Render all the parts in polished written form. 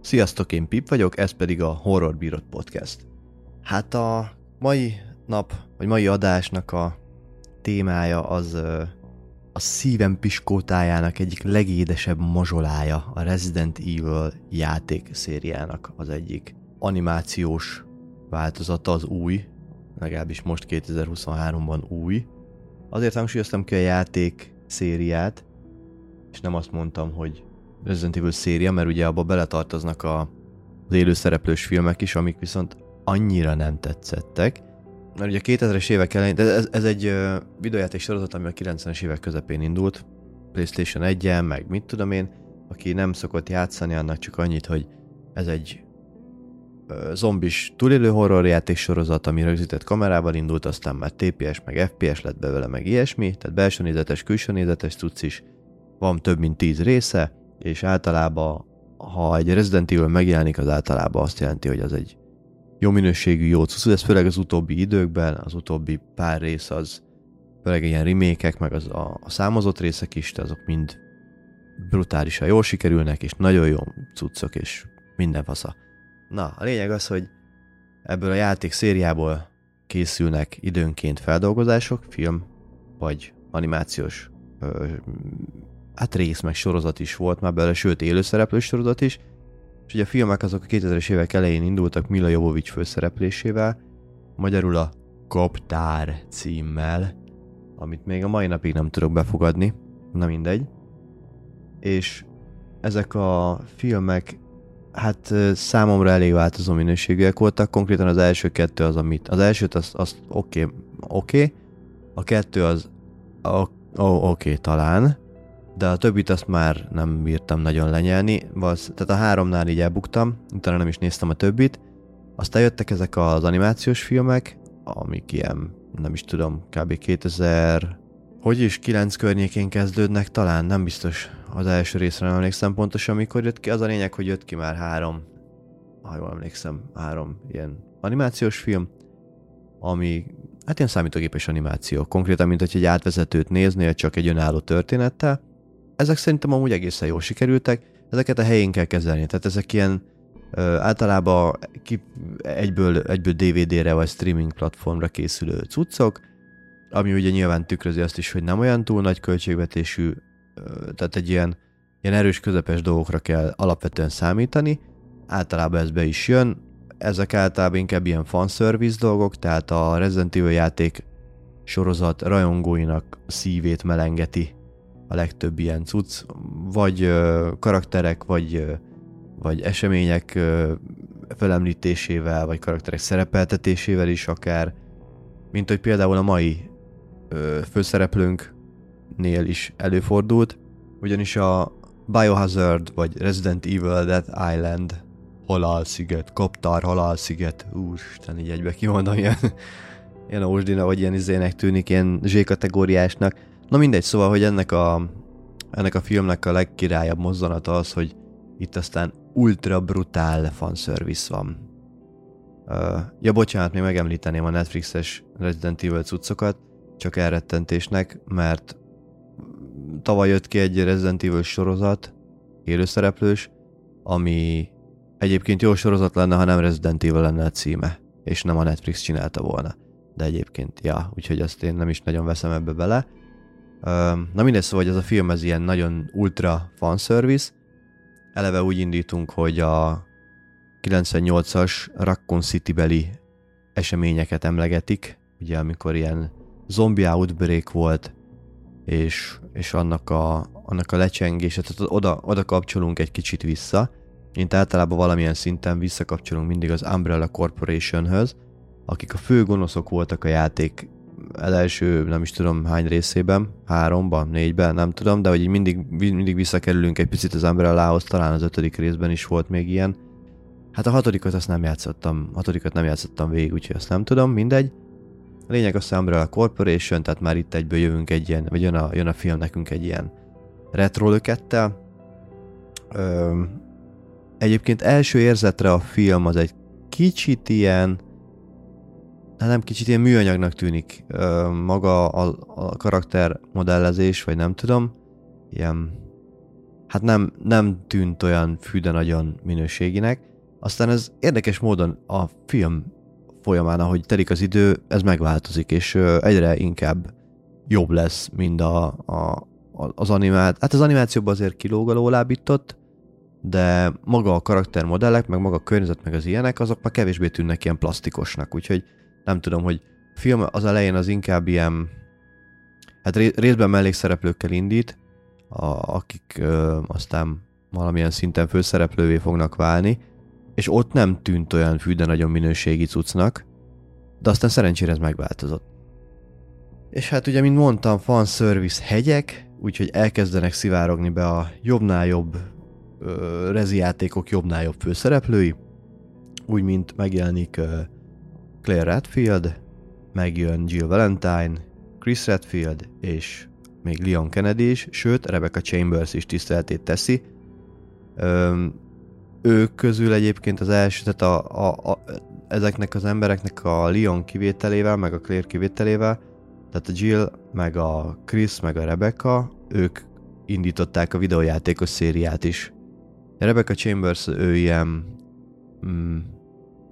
Sziasztok, én Pip vagyok, ez pedig a Horror Bírod Podcast. Hát a mai nap, vagy mai adásnak a témája az a szívem piskótájának egyik legédesebb mazsolája, a Resident Evil játékszériának az egyik animációs változata, az új, legalábbis most 2023-ban új. Azért hangsúlyoztam ki a játék szériát, és nem azt mondtam, hogy Resident Evil széria, mert ugye abba beletartoznak az élőszereplős filmek is, amik viszont annyira nem tetszettek. Mert ugye a 2000-es évek elején, ez egy videójáték sorozat, ami a 90-es évek közepén indult, PlayStation 1-en, meg mit tudom én, aki nem szokott játszani, annak csak annyit, hogy ez egy zombis túlélő horrorjáték sorozat, ami rögzített kamerával indult, aztán már TPS, meg FPS lett belőle, meg ilyesmi, tehát belső nézetes, külső nézetes cucc is, van több mint 10 része, és általában, ha egy Resident Evil megjelenik, az általában azt jelenti, hogy az egy jó minőségű, jó cucc, ez főleg az utóbbi időkben, az utóbbi pár rész az, főleg ilyen remake-ek, meg az a számozott részek is, de azok mind brutálisan jól sikerülnek, és nagyon jó cuccok, és minden fasza. Na, a lényeg az, hogy ebből a játék szériából készülnek időnként feldolgozások, film, vagy animációs rész, meg sorozat is volt már belőle, sőt élőszereplős sorozat is, és ugye a filmek azok a 2000-es évek elején indultak Mila Jovovich főszereplésével, magyarul a Kaptár címmel, amit még a mai napig nem tudok befogadni, na mindegy. És ezek a filmek hát számomra elég változó minőségűek voltak, konkrétan az első kettő az, amit... Az elsőt azt oké, a kettő az oké, talán, de a többit azt már nem bírtam nagyon lenyelni, tehát a háromnál így elbuktam, utána nem is néztem a többit. Aztán jöttek ezek az animációs filmek, amik ilyen, nem is tudom, kb. 2009 környékén kezdődnek, talán nem biztos, az első részre nem emlékszem pontosan, amikor jött ki. Az a lényeg, hogy jött ki már három ilyen animációs film, ami hát ilyen számítógépes animáció, konkrétan, mint hogy egy átvezetőt néznél, csak egy önálló történettel. Ezek szerintem amúgy egészen jól sikerültek, ezeket a helyén kell kezelni, tehát ezek ilyen általában egyből DVD-re vagy streaming platformra készülő cuccok, ami ugye nyilván tükrözi azt is, hogy nem olyan túl nagy költségvetésű, tehát egy ilyen erős közepes dolgokra kell alapvetően számítani, általában ez be is jön, ezek általában inkább ilyen fanservice dolgok, tehát a Resident Evil játék sorozat rajongóinak szívét melengeti a legtöbb ilyen cucc, vagy karakterek, vagy események felemlítésével, vagy karakterek szerepeltetésével is akár, mint hogy például a mai főszereplőnknél is előfordult, ugyanis a Biohazard, vagy Resident Evil Death Island, Halálsziget, Kaptár, Halálsziget, úristen, így egybe kimondom, ilyen ósdina, vagy ilyen izének tűnik, ilyen Z-kategóriásnak. Na mindegy, szóval, hogy ennek a filmnek a legkirályabb mozzanata az, hogy itt aztán ultra brutál fanservice van. Ja, bocsánat, még megemlíteném a Netflixes Resident Evil cuccokat, csak elrettentésnek, mert tavaly jött ki egy Resident Evil sorozat, élőszereplős, ami egyébként jó sorozat lenne, ha nem Resident Evil lenne a címe, és nem a Netflix csinálta volna. De egyébként, ja, úgyhogy azt én nem is nagyon veszem ebbe bele. Na mindegy, szóval, hogy ez a film ez ilyen nagyon ultra fanservice. Eleve úgy indítunk, hogy a 98-as Raccoon City-beli eseményeket emlegetik, ugye amikor ilyen zombi outbreak volt, és annak a lecsengése, tehát oda kapcsolunk egy kicsit vissza. Mint általában valamilyen szinten visszakapcsolunk mindig az Umbrella Corporationhöz, akik a fő gonoszok voltak a játék az első, nem is tudom hány részében, 3-ban, 4-ben, nem tudom, de hogy mindig visszakerülünk egy picit az Umbrellához, talán az 5. részben is volt még ilyen. Hát a 6-at azt nem játszottam, 6-at nem játszottam végig, úgyhogy azt nem tudom, mindegy. A lényeg az Umbrella Corporation, tehát már itt egyből jövünk egy ilyen, vagy jön a film nekünk egy ilyen retro lökettel. Egyébként első érzetre a film az egy kicsit ilyen, nem kicsit ilyen műanyagnak tűnik maga a karaktermodellezés, vagy nem tudom, ilyen, hát nem tűnt olyan fű de nagyon minőséginek. Aztán ez érdekes módon a film folyamán, ahogy telik az idő, ez megváltozik, és egyre inkább jobb lesz, mint az animáció. Hát az animációban azért kilóg a lólábított, de maga a karaktermodellek, meg maga a környezet, meg az ilyenek, azok már kevésbé tűnnek ilyen plasztikosnak, úgyhogy nem tudom, hogy a film az elején az inkább ilyen, hát részben mellékszereplőkkel indít, akik aztán valamilyen szinten főszereplővé fognak válni, és ott nem tűnt olyan fű de nagyon minőségi cuccnak, de aztán szerencsére ez megváltozott. És hát ugye, mint mondtam, fanservice hegyek, úgyhogy elkezdenek szivárogni be a jobbnál jobb rezijátékok jobbnál jobb főszereplői, úgy mint megjelenik Claire Redfield, megjön Jill Valentine, Chris Redfield és még Leon Kennedy is, sőt Rebecca Chambers is tiszteletét teszi. Ők közül egyébként az első, tehát ezeknek az embereknek a Leon kivételével, meg a Claire kivételével, tehát a Jill, meg a Chris, meg a Rebecca, ők indították a videójátékos szériát is. Rebecca Chambers, ő ilyen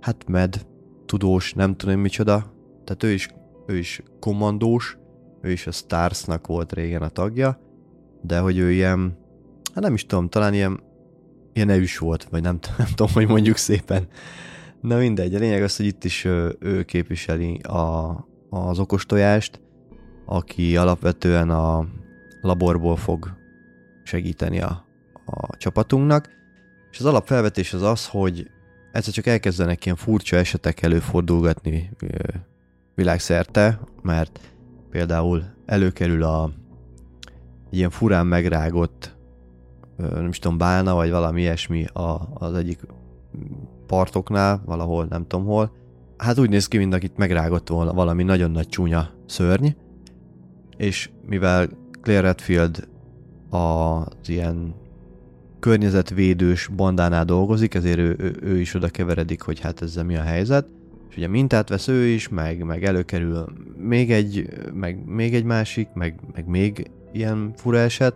hát med tudós, nem tudom micsoda, tehát ő is kommandós, ő is a Starsnak volt régen a tagja, de hogy ő ilyen, hát nem is tudom, talán ilyen evűs volt, vagy nem tudom, hogy mondjuk szépen. Na mindegy, a lényeg az, hogy itt is ő képviseli az okostojást, aki alapvetően a laborból fog segíteni a csapatunknak, és az alapfelvetés az az, hogy egyszer csak elkezdenek ilyen furcsa esetek előfordulgatni világszerte, mert például előkerül egy ilyen furán megrágott, nem is tudom, bálna, vagy valami ilyesmi az egyik partoknál, valahol, nem tudom hol. Hát úgy néz ki, mint akit megrágott volna valami nagyon nagy csúnya szörny, és mivel Claire Redfield az ilyen környezetvédős bandánál dolgozik, ezért ő is oda keveredik, hogy hát ezzel mi a helyzet. És ugye mintát vesz ő is, meg előkerül még egy másik, meg még ilyen fura eset,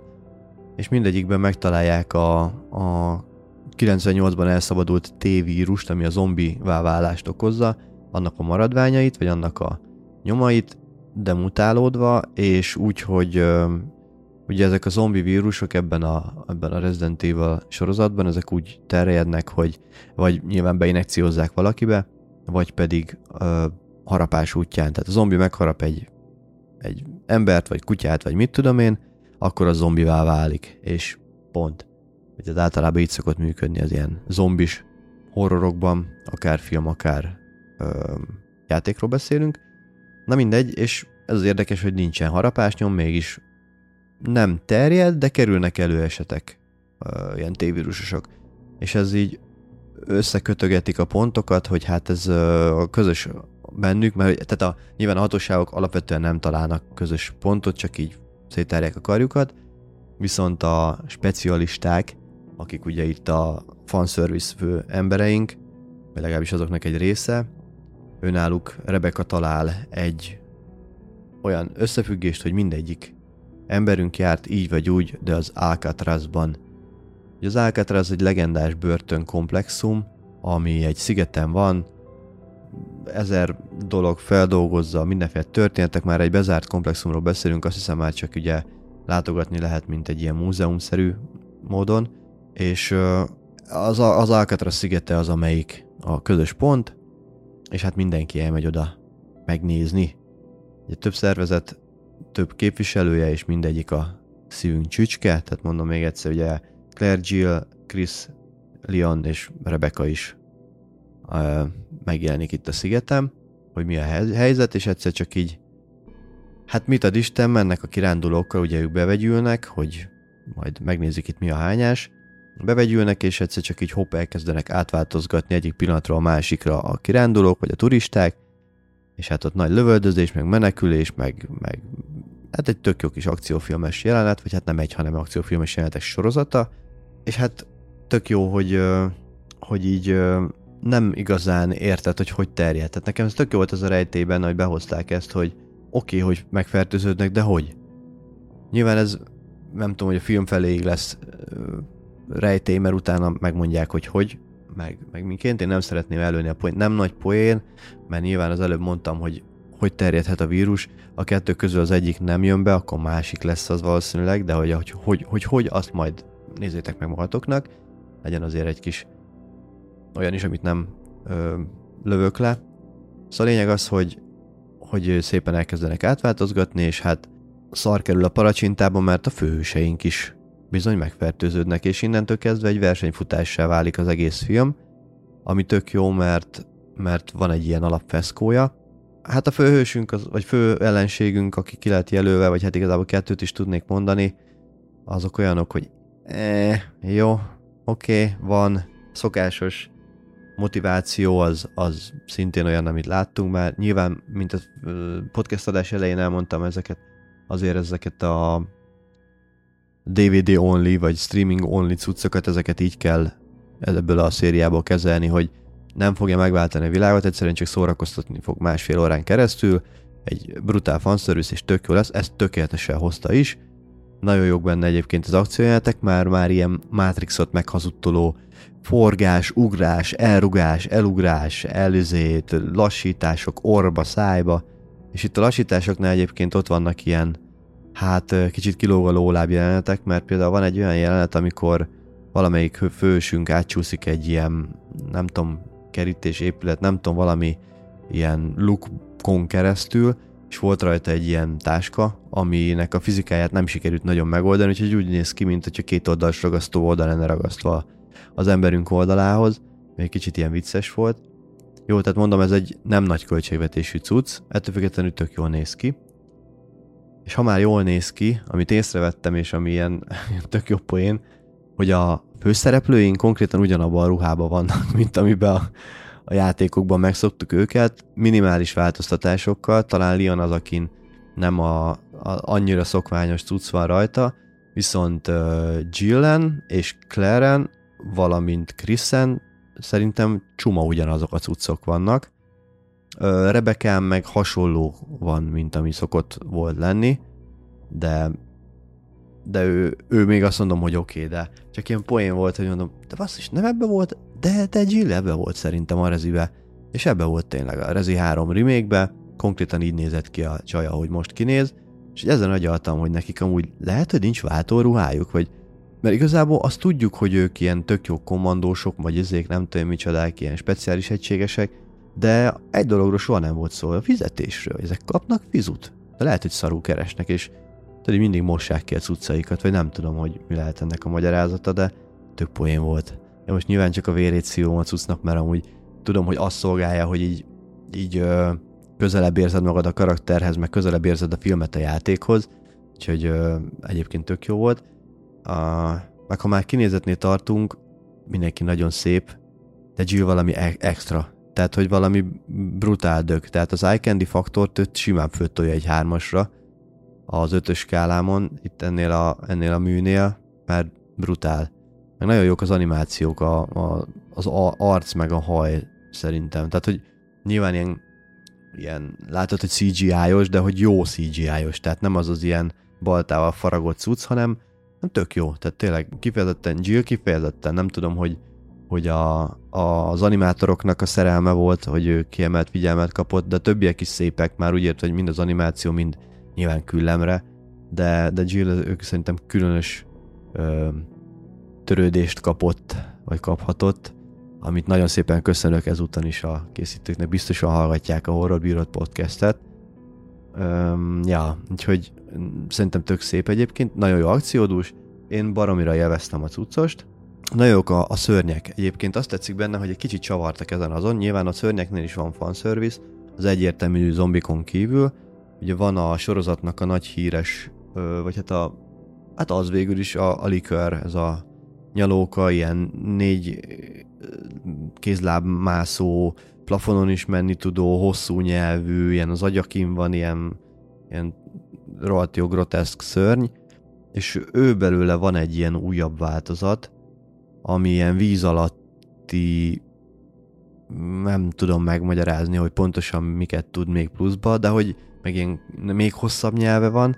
és mindegyikben megtalálják a 98-ban elszabadult T vírust, ami a zombivá válást okozza, annak a maradványait, vagy annak a nyomait, de mutálódva, és úgy, hogy ugye ezek a zombi vírusok ebben a Resident Evil sorozatban, ezek úgy terjednek, hogy vagy nyilván beinekciózzák valakibe, vagy pedig harapás útján. Tehát a zombi megharap egy embert, vagy kutyát, vagy mit tudom én, akkor a zombivá válik, és pont. Ugye általában így szokott működni az ilyen zombis horrorokban, akár film, akár játékról beszélünk. Na mindegy, és ez az érdekes, hogy nincsen harapásnyom, mégis nem terjed, de kerülnek elő esetek, ilyen T-vírusosok. És ez így összekötögetik a pontokat, hogy hát ez a közös bennük, mert tehát nyilván a hatóságok alapvetően nem találnak közös pontot, csak így szétárják a karjukat, viszont a specialisták, akik ugye itt a fanservice fő embereink, vagy legalábbis azoknak egy része, náluk Rebecca talál egy olyan összefüggést, hogy mindegyik emberünk járt így vagy úgy, de az Alcatrazban. Az Alcatraz egy legendás börtönkomplexum, ami egy szigeten van, 1000 dolog feldolgozza, mindenféle történetek, már egy bezárt komplexumról beszélünk, azt hiszem már csak ugye látogatni lehet, mint egy ilyen múzeumszerű módon, és az Alcatraz szigete az, amelyik a közös pont, és hát mindenki elmegy oda megnézni. Ugye több szervezet, több képviselője, és mindegyik a szívünk csücske, tehát mondom még egyszer, ugye Claire, Jill, Chris, Leon és Rebecca is megjelenik itt a szigetem, hogy mi a helyzet, és egyszer csak így, hát mit ad Isten, mennek a kirándulókkal, ugye ők bevegyülnek, hogy majd megnézik itt mi a hányás, bevegyülnek, és egyszer csak így hopp elkezdenek átváltozgatni egyik pillanatról a másikra a kirándulók, vagy a turisták, és hát ott nagy lövöldözés, meg menekülés, meg hát egy tök jó kis akciófilmes jelenet, vagy hát nem egy, hanem akciófilmes jelenetek sorozata, és hát tök jó, hogy így nem igazán érted, hogy hogy terjed. Tehát nekem ez tök jó volt az a rejtében, hogy behozták ezt, hogy oké, hogy megfertőződnek, de hogy? Nyilván ez, nem tudom, hogy a film feléig lesz rejtély, mert utána megmondják, hogy meg minként. Én nem szeretném előni a poént. Nem nagy poén, mert nyilván az előbb mondtam, hogy hogy terjedhet a vírus. A kettő közül az egyik nem jön be, akkor másik lesz az valószínűleg, de hogy azt majd nézzétek meg magatoknak. Legyen azért egy kis olyan is, amit nem lövök le. Szóval a lényeg az, hogy szépen elkezdenek átváltozgatni, és hát szar kerül a palacsintába, mert a főhőseink is bizony megfertőződnek, és innentől kezdve egy versenyfutássá válik az egész film, ami tök jó, mert van egy ilyen alapfeszkója. Hát a főhősünk, vagy fő ellenségünk, aki ki lett jelölve, vagy hát igazából kettőt is tudnék mondani, azok olyanok, hogy jó, oké, van szokásos motiváció, az szintén olyan, amit láttunk már. Nyilván, mint a podcast adás elején elmondtam, ezeket a DVD only, vagy streaming only cuccokat, ezeket így kell ebből a szériából kezelni, hogy nem fogja megváltani a világot, egyszerűen csak szórakoztatni fog másfél órán keresztül, egy brutál fanservice, és tök jó lesz, ezt tökéletesen hozta is. Nagyon jók benne egyébként az akciójátek, már ilyen Matrixot meghazudtoló forgás, ugrás, elrugás, elugrás, előzét, lassítások, orba, szájba, és itt a lassításoknál egyébként ott vannak ilyen, kicsit kilóg a lóláb jelenetek, mert például van egy olyan jelenet, amikor valamelyik fősünk átcsúszik egy ilyen, nem tudom, kerítésépület, nem tudom, valami ilyen lukon keresztül, és volt rajta egy ilyen táska, aminek a fizikáját nem sikerült nagyon megoldani, úgyhogy úgy néz ki, mint hogyha két oldalas ragasztó oldal lenne ragasztva az emberünk oldalához, még kicsit ilyen vicces volt. Jó, tehát mondom, ez egy nem nagy költségvetésű cucc, ettől függetlenül tök jól néz ki. És ha már jól néz ki, amit észrevettem, és ami ilyen tök jó poén, hogy a főszereplőink konkrétan ugyanabban a ruhában vannak, mint amiben a játékokban megszoktuk őket, minimális változtatásokkal, talán Leon az, akin nem annyira szokványos cucc van rajta, viszont Jillen és Claire-en, valamint Chrisen szerintem csuma ugyanazok a cuccok vannak. Rebeccán meg hasonló van, mint ami szokott volt lenni, de ő még azt mondom, hogy oké, de csak ilyen poén volt, hogy mondom, de basszus, nem ebbe volt, de Jill ebbe volt szerintem a Rezibe, és ebbe volt tényleg a Rezi 3 remake-be, konkrétan így nézett ki a csaja, ahogy most kinéz, és ezen agyaltam, hogy nekik amúgy lehet, hogy nincs váltóruhájuk, vagy mert igazából azt tudjuk, hogy ők ilyen tök jó kommandósok, vagy ezék nem tudom micsodák, ilyen speciális egységesek, de egy dologról soha nem volt szó, a fizetésről, ezek kapnak fizut, de lehet, hogy szarul keresnek, és tudod, mindig mossák ki a cuccaikat, vagy nem tudom, hogy mi lehet ennek a magyarázata, de tök poén volt. Én most nyilván csak a vérét szívom a cuccnak, mert amúgy tudom, hogy azt szolgálja, hogy így közelebb érzed magad a karakterhez, meg közelebb érzed a filmet a játékhoz, úgyhogy egyébként tök jó volt. Meg ha már kinézetnél tartunk, mindenki nagyon szép, de Jill valami extra. Tehát, hogy valami brutál dög. Tehát az eye candy faktort őt simán föltolja egy 3-asra az 5-ös skálámon, itt ennél a műnél, mert brutál. Meg nagyon jók az animációk, az arc meg a haj szerintem. Tehát, hogy nyilván ilyen látod, hogy CGI-os, de hogy jó CGI-os. Tehát nem az ilyen baltával faragott cucc, hanem tök jó. Tehát tényleg kifejezetten Jill, kifejezetten nem tudom, hogy az animátoroknak a szerelme volt, hogy ő kiemelt figyelmet kapott, de többiek is szépek, már úgy ért, hogy mind az animáció, mind nyilván küllemre, de Jill ők szerintem különös törődést kapott, vagy kaphatott, amit nagyon szépen köszönök ezúton is a készítőknek, biztosan hallgatják a Horror Bírod podcastet. Úgyhogy szerintem tök szép egyébként, nagyon jó akciódús, én baromira élveztem a cuccost. Nagyon jók a szörnyek. Egyébként azt tetszik benne, hogy egy kicsit csavartak ezen azon. Nyilván a szörnyeknél is van fanservice, az egyértelmű zombikon kívül. Ugye van a sorozatnak a nagy híres, vagy hát az végül is a likör, ez a nyalóka, ilyen 4 kézláb mászó, plafonon is menni tudó, hosszú nyelvű, ilyen az agyakin van, ilyen rohadt jó groteszk szörny, és ő belőle van egy ilyen újabb változat, ami ilyen víz alatti nem tudom megmagyarázni, hogy pontosan miket tud még pluszba, de hogy meg ilyen még hosszabb nyelve van,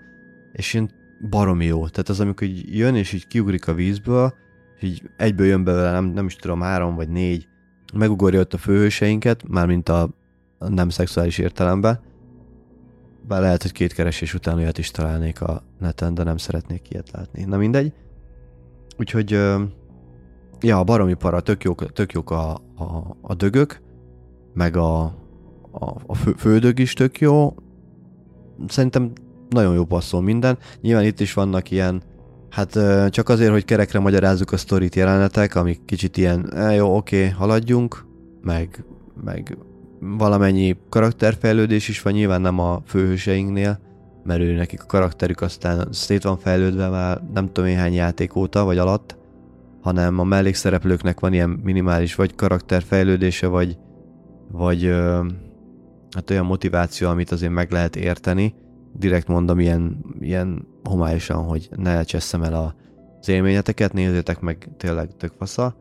és ilyen baromi jó. Tehát az, amikor így jön, és így kiugrik a vízből, és így egyből jön belőle, nem is tudom, 3 vagy 4, megugorja ott a főhőseinket, mármint a nem szexuális értelemben, bár lehet, hogy 2 keresés után olyat is találnék a neten, de nem szeretnék ilyet látni. Na mindegy. Úgyhogy, ja, baromi para, tök jók a dögök, meg a fődög is tök jó. Szerintem nagyon jó passzol minden. Nyilván itt is vannak ilyen, hát csak azért, hogy kerekre magyarázzuk a sztorit jelenetek, amik kicsit ilyen, jó, oké, haladjunk, meg valamennyi karakterfejlődés is van, nyilván nem a főhőseinknél, mert ő nekik a karakterük aztán szét van fejlődve már nem tudom én hány játék óta, vagy alatt, hanem a mellékszereplőknek van ilyen minimális vagy karakterfejlődése, vagy hát olyan motiváció, amit azért meg lehet érteni. Direkt mondom ilyen homályosan, hogy ne csesszem el az élményeteket, nézzétek meg, tényleg tök fasza.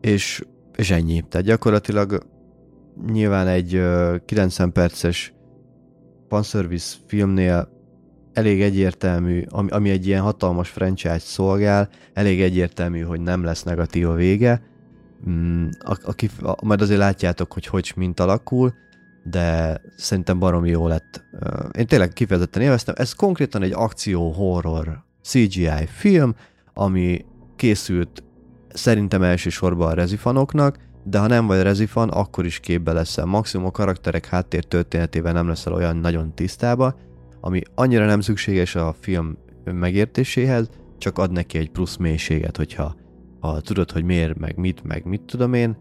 És ennyi. Tehát gyakorlatilag nyilván egy 90 perces fanservice filmnél elég egyértelmű, ami egy ilyen hatalmas franchise szolgál, elég egyértelmű, hogy nem lesz negatív a vége. Majd azért látjátok, hogy mint alakul, de szerintem baromi jó lett. Én tényleg kifejezetten élveztem. Ez konkrétan egy akció-horror CGI film, ami készült szerintem elsősorban a rezifanoknak, de ha nem vagy rezifan, akkor is képbe leszel. Maximum a karakterek háttér történetében nem leszel olyan nagyon tisztába, ami annyira nem szükséges a film megértéséhez, csak ad neki egy plusz mélységet, hogyha tudod, hogy miért, meg mit tudom én,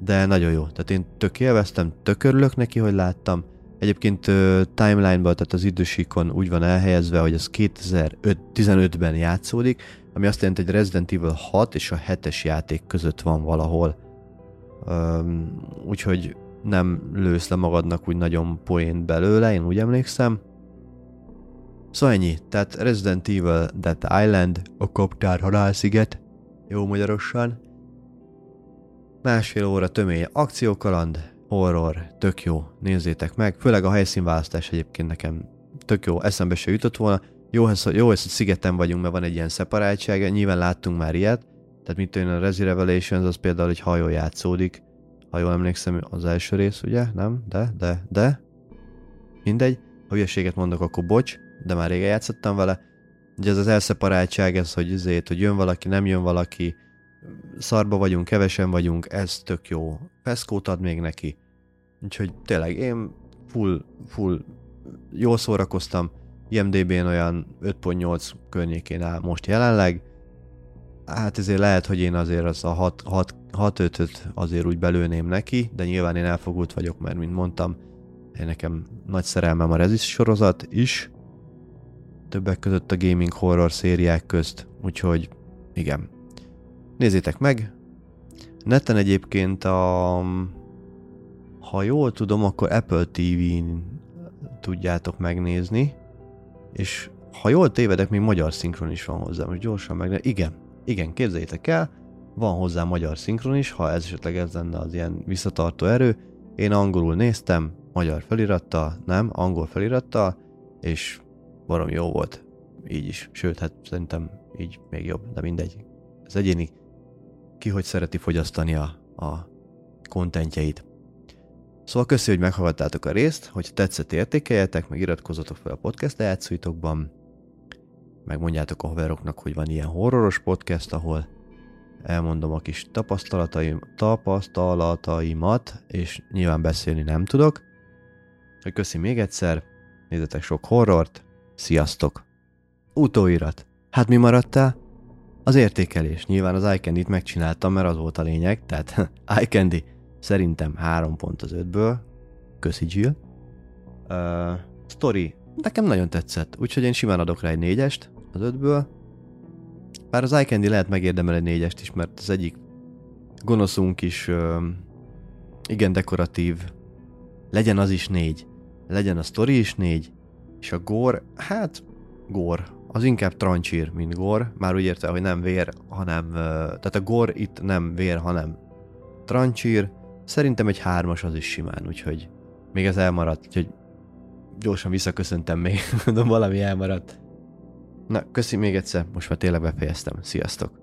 de nagyon jó. Tehát én tök élveztem, tök örülök neki, hogy láttam. Egyébként timeline-ban, tehát az idősíkon úgy van elhelyezve, hogy ez 2015-ben játszódik, ami azt jelenti, hogy Resident Evil 6 és a 7-es játék között van valahol. Úgyhogy nem lősz le magadnak úgy nagyon poént belőle, én úgy emlékszem. Szóval ennyi, tehát Resident Evil Death Island, a Kaptár halálsziget, jó magyarosan. 1,5 óra tömény akciókaland, horror, tök jó, nézzétek meg. Főleg a helyszínválasztás egyébként nekem tök jó, eszembe se jutott volna. Jó, hogy szigeten vagyunk, mert van egy ilyen szeparáltsága, nyilván láttunk már ilyet. Tehát mit tudom, a Resident Evil Revelation az például egy hajó játszódik. Ha jól emlékszem, az első rész, ugye? Nem? De? Mindegy. Ha hülyeséget mondok, akkor bocs, de már régen játszottam vele. Ugye ez az elszeparáltság, ez, hogy jön valaki, nem jön valaki, szarba vagyunk, kevesen vagyunk, ez tök jó. Peszkót ad még neki. Úgyhogy tényleg én full jól szórakoztam. IMDb-n olyan 5.8 környékén áll most jelenleg. Hát ezért lehet, hogy én azért az a 6-5-öt azért úgy belőném neki, de nyilván én elfogult vagyok, mert mint mondtam, én nekem nagy szerelmem a Rezis sorozat is, többek között a gaming horror szériák közt, úgyhogy igen. Nézzétek meg! Neten egyébként ha jól tudom, akkor Apple TV-n tudjátok megnézni, és ha jól tévedek, még magyar szinkron is van hozzá, most gyorsan megnézni. Igen, képzeljétek el, van hozzá magyar szinkron is, ha ez esetleg ez lenne az ilyen visszatartó erő. Én angolul néztem, magyar felirattal, nem, angol felirattal, és baromi jó volt. Így is. Sőt, hát szerintem így még jobb, de mindegy. Ez egyéni, ki hogy szereti fogyasztani a kontentjeit. Szóval köszi, hogy meghallgattátok a részt, hogy tetszett, értékeljetek, meg iratkozzatok fel a podcast lejátszóitokban, megmondjátok a haveroknak, hogy van ilyen horroros podcast, ahol elmondom a kis tapasztalataimat, és nyilván beszélni nem tudok. Köszi még egyszer, nézzetek sok horrort, sziasztok! Utóirat. Hát mi maradtál? Az értékelés. Nyilván az iCandy-t megcsináltam, mert az volt a lényeg, tehát iCandy szerintem 3 pont az 5-ből. Köszi Jill. Story. Nekem nagyon tetszett, úgyhogy én simán adok rá egy 4-est az 5-ből. Bár az iCandy lehet megérdemel egy 4-est is, mert az egyik gonoszunk is igen dekoratív. Legyen az is 4, legyen a sztori is 4, és a gór, hát gór, az inkább trancsír, mint gór. Már úgy érte, hogy nem vér, hanem tehát a gór itt nem vér, hanem trancsír, Szerintem egy 3-as az is simán, úgyhogy még ez elmaradt, úgyhogy gyorsan visszaköszöntem még, mondom, valami elmaradt. Na, köszi még egyszer, most már tényleg befejeztem. Sziasztok!